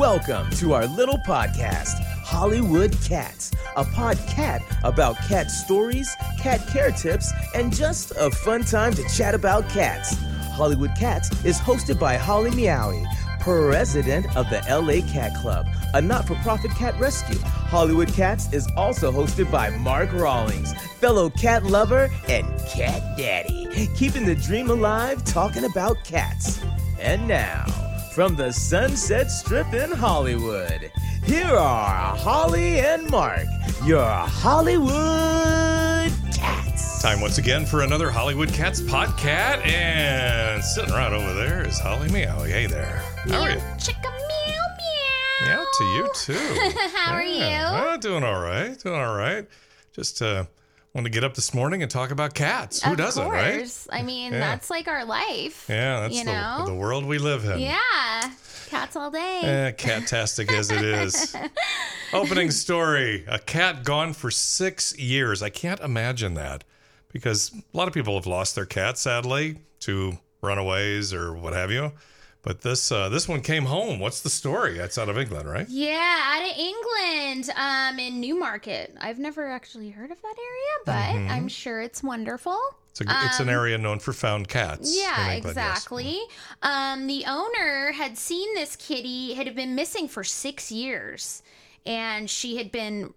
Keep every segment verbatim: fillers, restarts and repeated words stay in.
Welcome to our little podcast, Hollywood Cats, a podcat about cat stories, cat care tips, and just a fun time to chat about cats. Hollywood Cats is hosted by Holly Meowie, president of the L A Cat Club, a not-for-profit cat rescue. Hollywood Cats is also hosted by Mark Rawlings, fellow cat lover and cat daddy, keeping the dream alive talking about cats. And now, from the Sunset Strip in Hollywood, here are Holly and Mark, your Hollywood Cats. Time once again for another Hollywood Cats podcast, and sitting right over there is Holly Meowie. Hey there. How are you? Chicka meow meow. Yeah, to you too. How are you? Oh, doing all right. Doing all right. Just uh, wanted to get up this morning and talk about cats. Who doesn't, right? Of course. I mean, yeah. That's like our life. Yeah, that's you the, know? the world we live in. Yeah. Cats all day. Eh, cat-tastic as it is. Opening story, a cat gone for six years. I can't imagine that because a lot of people have lost their cats, sadly, to runaways or what have you. But this uh, this one came home. What's the story? That's out of England, right? Yeah, out of England, um, in Newmarket. I've never actually heard of that area, but mm-hmm. I'm sure it's wonderful. It's, a, um, it's an area known for found cats. Yeah, England, exactly. Yes. Um, the owner had seen this kitty, had been missing for six years, and she had been...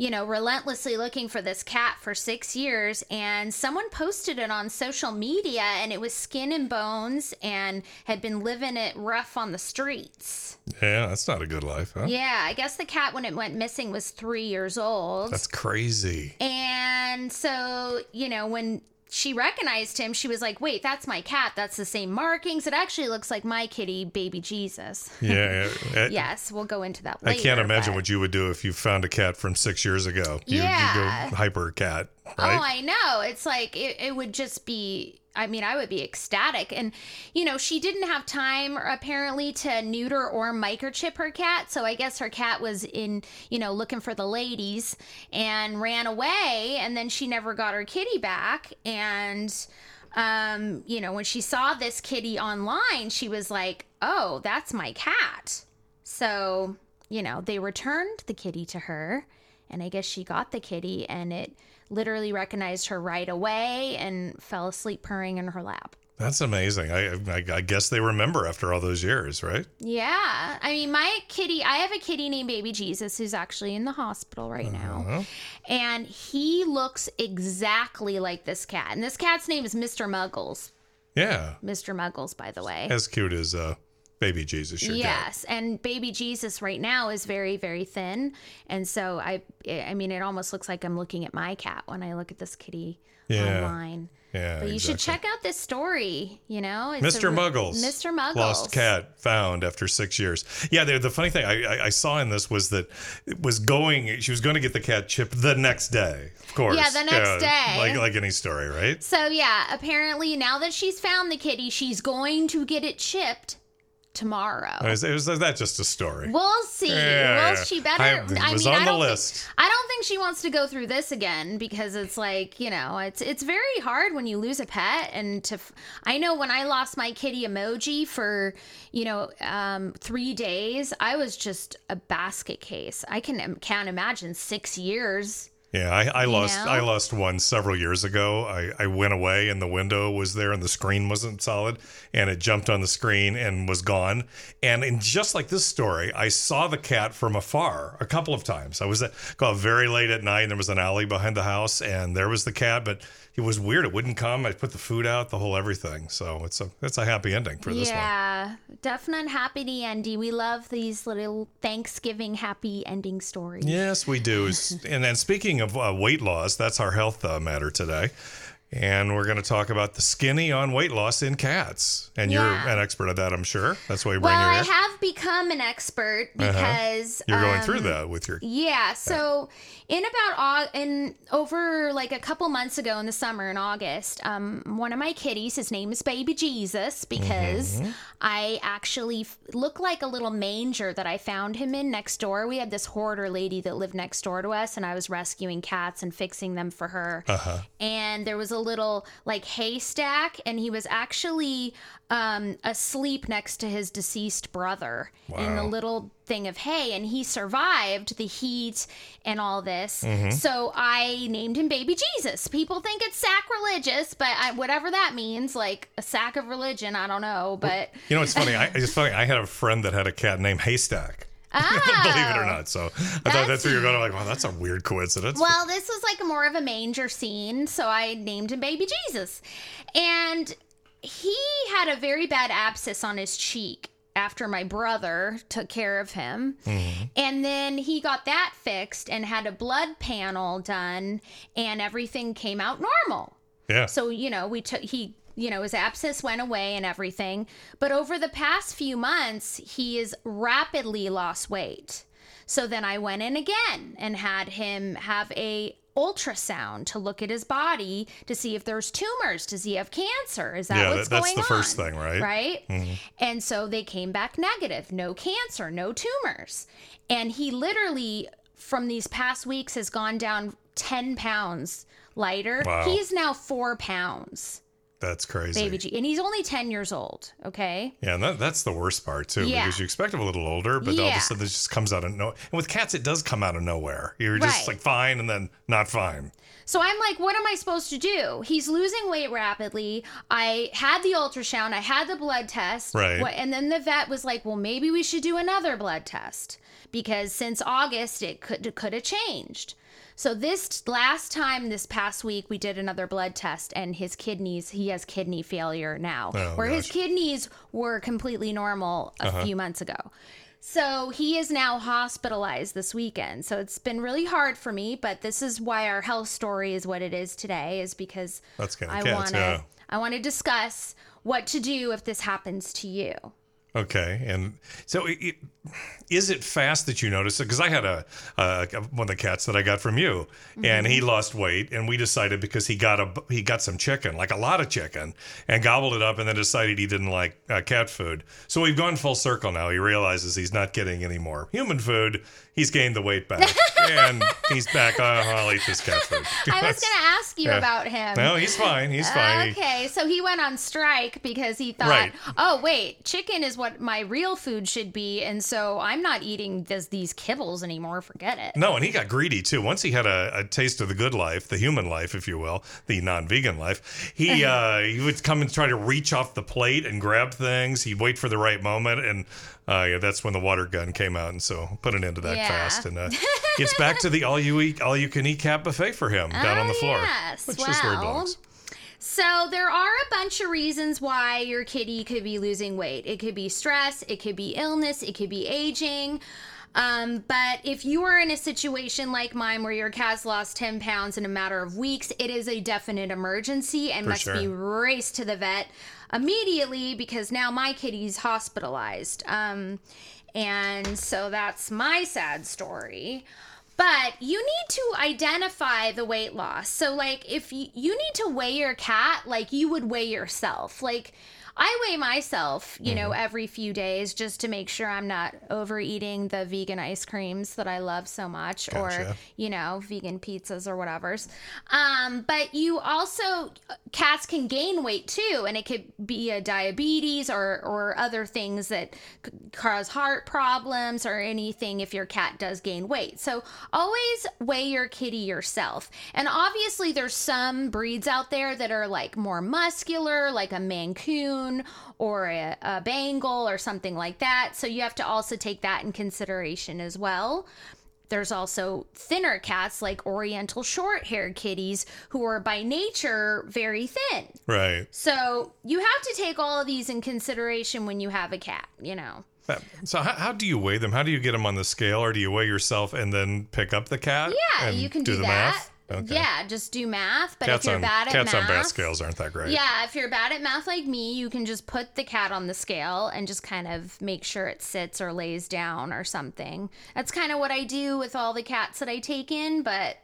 you know, relentlessly looking for this cat for six years, and someone posted it on social media, and it was skin and bones and had been living it rough on the streets. Yeah, that's not a good life, huh? Yeah, I guess the cat, when it went missing, was three years old. That's crazy. And so, you know, when she recognized him, she was like, wait, that's my cat. That's the same markings. It actually looks like my kitty, Baby Jesus. Yeah. It, yes, we'll go into that later. I can't imagine but... what you would do if you found a cat from six years ago. You, yeah. You go hyper cat, right? Oh, I know. It's like, it, it would just be... I mean, I would be ecstatic. And, you know, she didn't have time apparently to neuter or microchip her cat. So I guess her cat was in, you know, looking for the ladies and ran away. And then she never got her kitty back. And, um, you know, when she saw this kitty online, she was like, oh, that's my cat. So, you know, they returned the kitty to her. And I guess she got the kitty, and it literally recognized her right away and fell asleep purring in her lap. That's amazing. I, I I guess they remember after all those years, right? Yeah. I mean, my kitty, I have a kitty named Baby Jesus who's actually in the hospital right uh-huh. now. And he looks exactly like this cat. And this cat's name is Mister Muggles. Yeah. Mister Muggles, by the way. As cute as uh, Baby Jesus, your yes, cat. And Baby Jesus right now is very, very thin, and so I, I mean, it almost looks like I'm looking at my cat when I look at this kitty yeah. online. Yeah, but you exactly. should check out this story. You know, it's Mister A, Muggles, Mister Muggles, lost cat found after six years. Yeah, the funny thing I, I saw in this was that it was going. She was going to get the cat chipped the next day, of course. Yeah, the next yeah, day, like like any story, right? So yeah, apparently now that she's found the kitty, she's going to get it chipped. Tomorrow. Is, is that just a story? We'll see. Yeah. Well, she better. I, I was mean, on I don't the list. Think, I don't think she wants to go through this again because it's like, you know, it's it's very hard when you lose a pet. And to, I know when I lost my kitty Emoji for, you know, um, three days, I was just a basket case. I can can't imagine six years. Yeah, I, I lost know? I lost one several years ago. I, I went away and the window was there and the screen wasn't solid and it jumped on the screen and was gone. And in just like this story, I saw the cat from afar a couple of times. I was at, got very late at night and there was an alley behind the house and there was the cat, but it was weird. It wouldn't come. I put the food out, the whole everything. So it's a it's a happy ending for this yeah, one. Yeah, definite happy ending. We love these little Thanksgiving happy ending stories. Yes, we do. And then speaking of uh, weight loss, that's our health uh, matter today. And we're going to talk about the skinny on weight loss in cats. And yeah. you're an expert at that, I'm sure. That's why you bring well, your Well, I have become an expert because... Uh-huh. You're going um, through that with your... Yeah. So yeah. in about... in over like a couple months ago in the summer in August, um, one of my kitties, his name is Baby Jesus because mm-hmm. I actually look like a little manger that I found him in next door. We had this hoarder lady that lived next door to us and I was rescuing cats and fixing them for her. Uh-huh. And there was a a little like haystack, and he was actually um, asleep next to his deceased brother wow. in the little thing of hay, and he survived the heat and all this. Mm-hmm. So I named him Baby Jesus. People think it's sacrilegious, but I, whatever that means, like a sack of religion, I don't know. But you know, it's funny. I, it's funny. I had a friend that had a cat named Haystack. Oh, believe it or not. So I that's, thought that's where you're going. I'm like, wow, that's a weird coincidence. Well, this was like more of a manger scene, so I named him Baby Jesus. And he had a very bad abscess on his cheek after my brother took care of him. Mm-hmm. And then he got that fixed and had a blood panel done, and everything came out normal. Yeah. So, you know, we took, he, you know, his abscess went away and everything. But over the past few months, he has rapidly lost weight. So then I went in again and had him have a ultrasound to look at his body to see if there's tumors. Does he have cancer? Is that yeah, what's that, going on? Yeah, that's the first thing, right? Right? Mm-hmm. And so they came back negative. No cancer, no tumors. And he literally, from these past weeks, has gone down ten pounds lighter. Wow. He is now four pounds. That's crazy. Baby G. And he's only ten years old, okay? Yeah, and that, that's the worst part, too, yeah. because you expect him a little older, but yeah. all of a sudden it just comes out of nowhere. And with cats, it does come out of nowhere. You're just right. like fine and then not fine. So I'm like, what am I supposed to do? He's losing weight rapidly. I had the ultrasound. I had the blood test. Right. And then the vet was like, well, maybe we should do another blood test because since August, it could it could have changed. So this last time, this past week, we did another blood test, and his kidneys, he has kidney failure now, oh, where gosh. his kidneys were completely normal a uh-huh. few months ago. So he is now hospitalized this weekend. So it's been really hard for me, but this is why our health story is what it is today, is because That's kind of I want to yeah. I want to discuss what to do if this happens to you. Okay, and so it, it, is it fast that you notice it? Because I had a, a one of the cats that I got from you, mm-hmm. and he lost weight, and we decided because he got a he got some chicken, like a lot of chicken, and gobbled it up, and then decided he didn't like uh, cat food. So we've gone full circle now. He realizes he's not getting any more human food. He's gained the weight back, and he's back. Uh, I'll eat this cat food. I was going to ask you yeah. about him. No, he's fine. He's fine. Okay, so he went on strike because he thought, right. oh, wait, chicken is what my real food should be, and so I'm not eating this, these kibbles anymore. Forget it. No, and he got greedy, too. Once he had a, a taste of the good life, the human life, if you will, the non-vegan life, he, uh, he would come and try to reach off the plate and grab things. He'd wait for the right moment, and uh, yeah, that's when the water gun came out, and so put an end to that. Yeah. Fast and uh, it's back to the all you eat, all you can eat cat buffet for him down oh, on the floor. Yes. Which well, is where it belongs. So there are a bunch of reasons why your kitty could be losing weight. It could be stress, it could be illness, it could be aging. Um, but if you are in a situation like mine where your cat's lost ten pounds in a matter of weeks, it is a definite emergency and for must sure. be raced to the vet immediately because now my kitty's hospitalized. Um, And so that's my sad story. But you need to identify the weight loss. So, like, if you, you need to weigh your cat, like you would weigh yourself. Like, I weigh myself, you mm-hmm. know, every few days just to make sure I'm not overeating the vegan ice creams that I love so much gotcha. or, you know, vegan pizzas or whatever's. Um, but you also, cats can gain weight, too, and it could be a diabetes or, or other things that could cause heart problems or anything if your cat does gain weight. So always weigh your kitty yourself. And obviously there's some breeds out there that are like more muscular, like a Maine Coon or a, a Bengal or something like that. So you have to also take that in consideration as well. There's also thinner cats like Oriental Shorthair kitties who are by nature very thin. Right. So you have to take all of these in consideration when you have a cat, you know. So how, how do you weigh them? How do you get them on the scale? Or do you weigh yourself and then pick up the cat? Yeah, and you can do, do the that. Math? Okay. Yeah, just do math. But cats if you're on, bad at cats math, cats on bad scales aren't that great. Yeah, if you're bad at math like me, you can just put the cat on the scale and just kind of make sure it sits or lays down or something. That's kind of what I do with all the cats that I take in. But,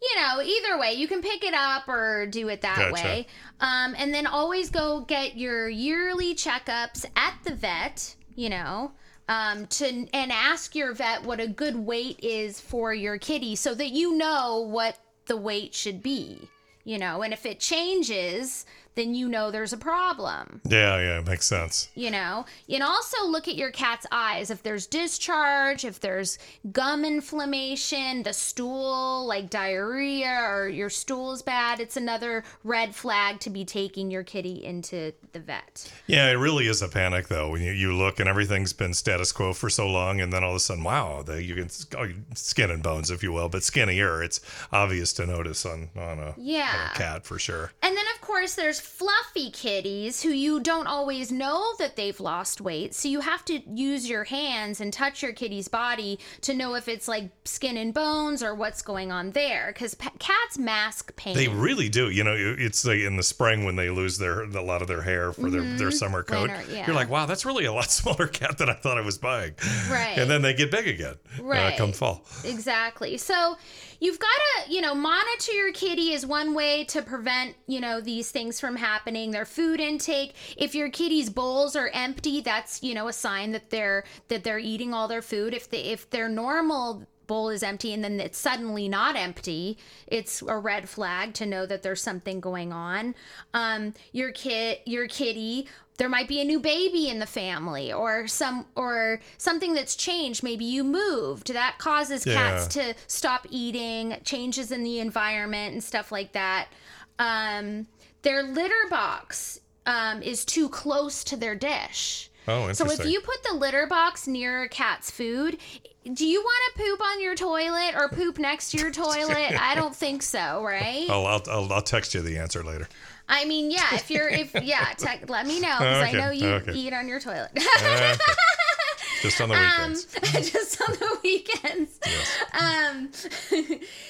you know, either way, you can pick it up or do it that gotcha. way. Um, and then always go get your yearly checkups at the vet. You know, um, to and ask your vet what a good weight is for your kitty so that you know what the weight should be. you know, and if it changes, then you know there's a problem. Yeah, yeah, it makes sense. You know, and also look at your cat's eyes. If there's discharge, if there's gum inflammation, the stool, like diarrhea, or your stool's bad, it's another red flag to be taking your kitty into the vet. Yeah, it really is a panic, though, when you, you look and everything's been status quo for so long, and then all of a sudden, wow, the, you can oh, skin and bones, if you will, but skinnier. It's obvious to notice on, on, a, yeah. on a cat for sure. And then, of course, there's fluffy kitties who you don't always know that they've lost weight, so you have to use your hands and touch your kitty's body to know if it's like skin and bones or what's going on there, because p- cats mask pain. They really do. You know, it's like in the spring when they lose their a lot of their hair for their, mm-hmm. their summer coat. Winter, yeah. You're like, wow, that's really a lot smaller cat than I thought I was buying. Right. And then they get big again right. uh, come fall. Exactly. So you've got to, you know, monitor your kitty is one way to prevent, you know, these things from happening. Their food intake, if your kitty's bowls are empty, that's, you know, a sign that they're that they're eating all their food. If they if their normal bowl is empty and then it's suddenly not empty, it's a red flag to know that there's something going on. Um, your kid, your kitty. There might be a new baby in the family or some or something that's changed. Maybe you moved. That causes yeah. cats to stop eating, changes in the environment and stuff like that. Um, their litter box um, is too close to their dish. Oh, interesting. So if you put the litter box near a cat's food, do you want to poop on your toilet or poop next to your toilet? I don't think so, right? I'll, I'll, I'll text you the answer later. I mean, yeah, if you're, if, yeah, tech, let me know, because okay, I know you okay. eat on your toilet. Okay. Just on the weekends. Um, just on the weekends. Yes. Um,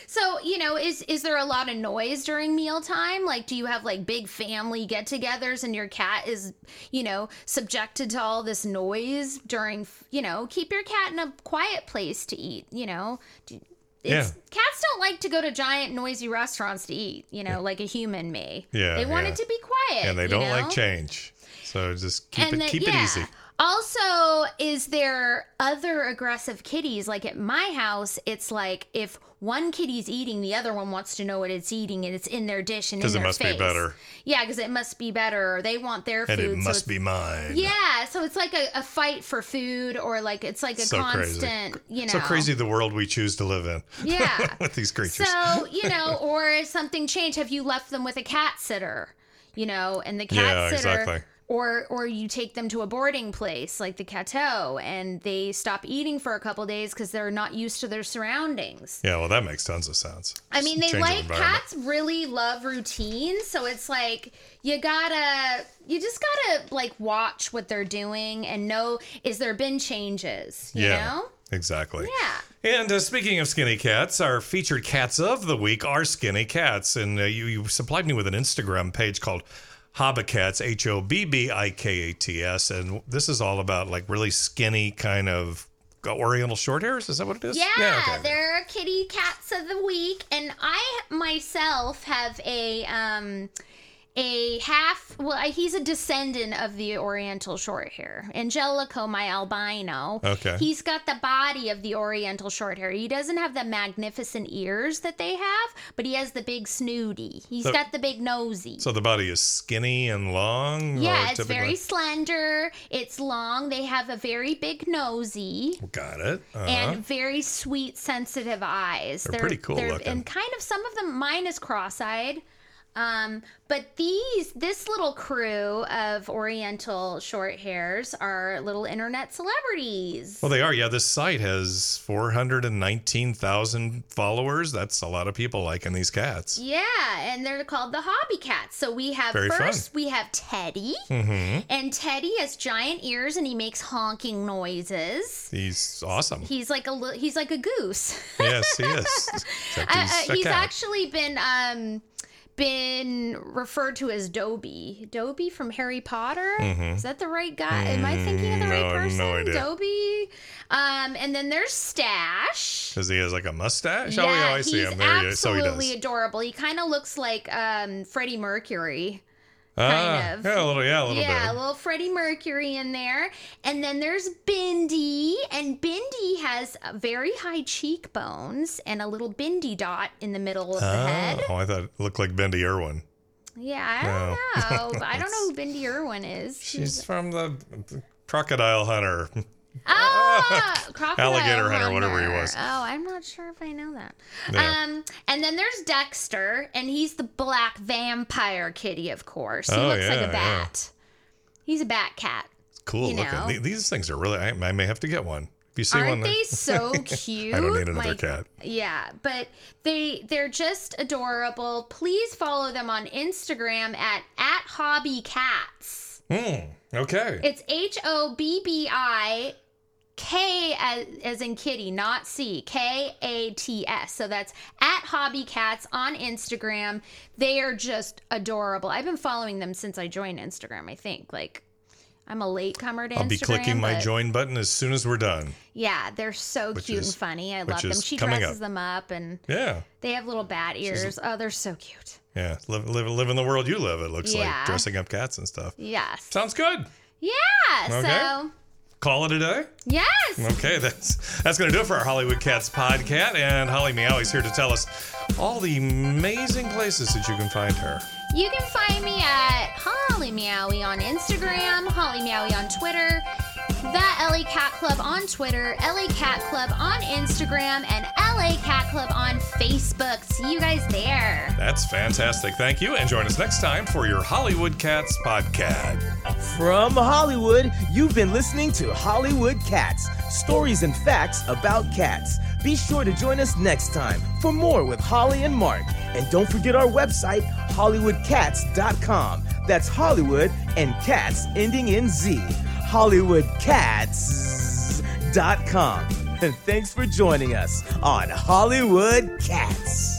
so, you know, is, is there a lot of noise during mealtime? Like, do you have, like, big family get-togethers and your cat is, you know, subjected to all this noise during, you know, keep your cat in a quiet place to eat, you know? Do, It's, yeah. Cats don't like to go to giant, noisy restaurants to eat, you know, yeah. like a human may. Yeah, they want yeah. it to be quiet. And they don't you know? like change. So just keep, it, the, keep yeah. it easy. Also, is there other aggressive kitties? Like at my house, it's like if one kitty's eating, the other one wants to know what it's eating, and it's in their dish and in their face. Because it must be better. Yeah, because it must be better, or they want their and food. And it must so be mine. Yeah, so it's like a, a fight for food, or like it's like a so constant, crazy. you know. So crazy the world we choose to live in. Yeah. With these creatures. So, you know, or if something changed, have you left them with a cat sitter? You know, and the cat yeah, sitter. Yeah, exactly. Or or you take them to a boarding place like the Cateau and they stop eating for a couple days because they're not used to their surroundings. Yeah, well, that makes tons of sense. I mean, they like cats really love routine. So it's like you gotta, you just gotta like watch what they're doing and know, is there been changes, you yeah. know? Exactly. Yeah. And uh, speaking of skinny cats, our featured cats of the week are skinny cats. And uh, you, you supplied me with an Instagram page called Hobbikats, H O B B I K A T S, and this is all about like really skinny kind of Oriental Shorthairs. Is that what it is? Yeah, yeah okay. They're kitty cats of the week, and I myself have a um, a half. Well, he's a descendant of the Oriental Shorthair, Angelico, my albino. Okay, he's got the body of the Oriental Shorthair. He doesn't have the magnificent ears that they have, but he has the big snooty. He's so, got the big nosy. So the body is skinny and long. Yeah, it's typically? very slender. It's long. They have a very big nosy. Got it. Uh-huh. And very sweet, sensitive eyes. They're, they're pretty cool they're, looking. And kind of some of them. Mine is cross-eyed. Um, but these, this little crew of Oriental Shorthairs are little internet celebrities. Well, they are. Yeah. This site has four hundred nineteen thousand followers. That's a lot of people liking these cats. Yeah. And they're called the Hobbikats. So we have Very first, fun. we have Teddy mm-hmm. and Teddy has giant ears and he makes honking noises. He's awesome. He's like a, he's like a goose. Yes, he is. Except he's uh, uh, he's actually been, um, been referred to as Dobby. Dobby from Harry Potter? Mm-hmm. Is that the right guy? Am I thinking of the no, right person? No idea. Dobby? Um, and then there's Stash. Because he has like a mustache? Yeah, oh, yeah, I see him. There he is. So he does. Absolutely adorable. He kind of looks like um, Freddie Mercury. kind uh, of. Yeah, a little, yeah, a little yeah, bit. Yeah, a little Freddie Mercury in there. And then there's Bindi, and Bindi has very high cheekbones and a little Bindi dot in the middle of oh, the head. Oh, I thought it looked like Bindi Irwin. Yeah, I no. don't know. I don't know who Bindi Irwin is. She's, she's from the, the Crocodile Hunter. Oh, crocodile alligator hunter, hunter, whatever he was. Oh, I'm not sure if I know that. Yeah. Um, and then there's Dexter, and he's the black vampire kitty, of course. He oh, looks yeah, like a bat. Yeah. He's a bat cat. It's cool looking. Know? These things are really. I, I may have to get one. If you see Aren't one, they there. So cute? I don't need another like, cat. Yeah, but they they're just adorable. Please follow them on Instagram at at Hobbikats. Hmm. Okay. It's H O B B I. K as, as in kitty, not C. K A T S. So that's at Hobbikats on Instagram. They are just adorable. I've been following them since I joined Instagram, I think. Like, I'm a latecomer to I'll Instagram. I'll be clicking my join button as soon as we're done. Yeah, they're so which cute is, and funny. I love them. She dresses up. them up, and yeah, they have little bat ears. She's, oh, they're so cute. Yeah, live, live, live in the world you live, it looks yeah. like. Dressing up cats and stuff. Yes. Sounds good. Yeah, okay. so... Call it a day? Yes. Okay, that's that's going to do it for our Hollywood Cats podcast. And Holly Meowie's here to tell us all the amazing places that you can find her. You can find me at Holly Meowie on Instagram, Holly Meowie on Twitter, the L A Cat Club on Twitter, L A Cat Club on Instagram, and L A Cat Club on Facebook. See you guys there. That's fantastic. Thank you. And join us next time for your Hollywood Cats podcast. From Hollywood, you've been listening to Hollywood Cats, stories and facts about cats. Be sure to join us next time for more with Holly and Mark. And don't forget our website, Hollywood Cats dot com. That's Hollywood and cats ending in Z. Hollywood Cats dot com. And thanks for joining us on Hollywood Cats.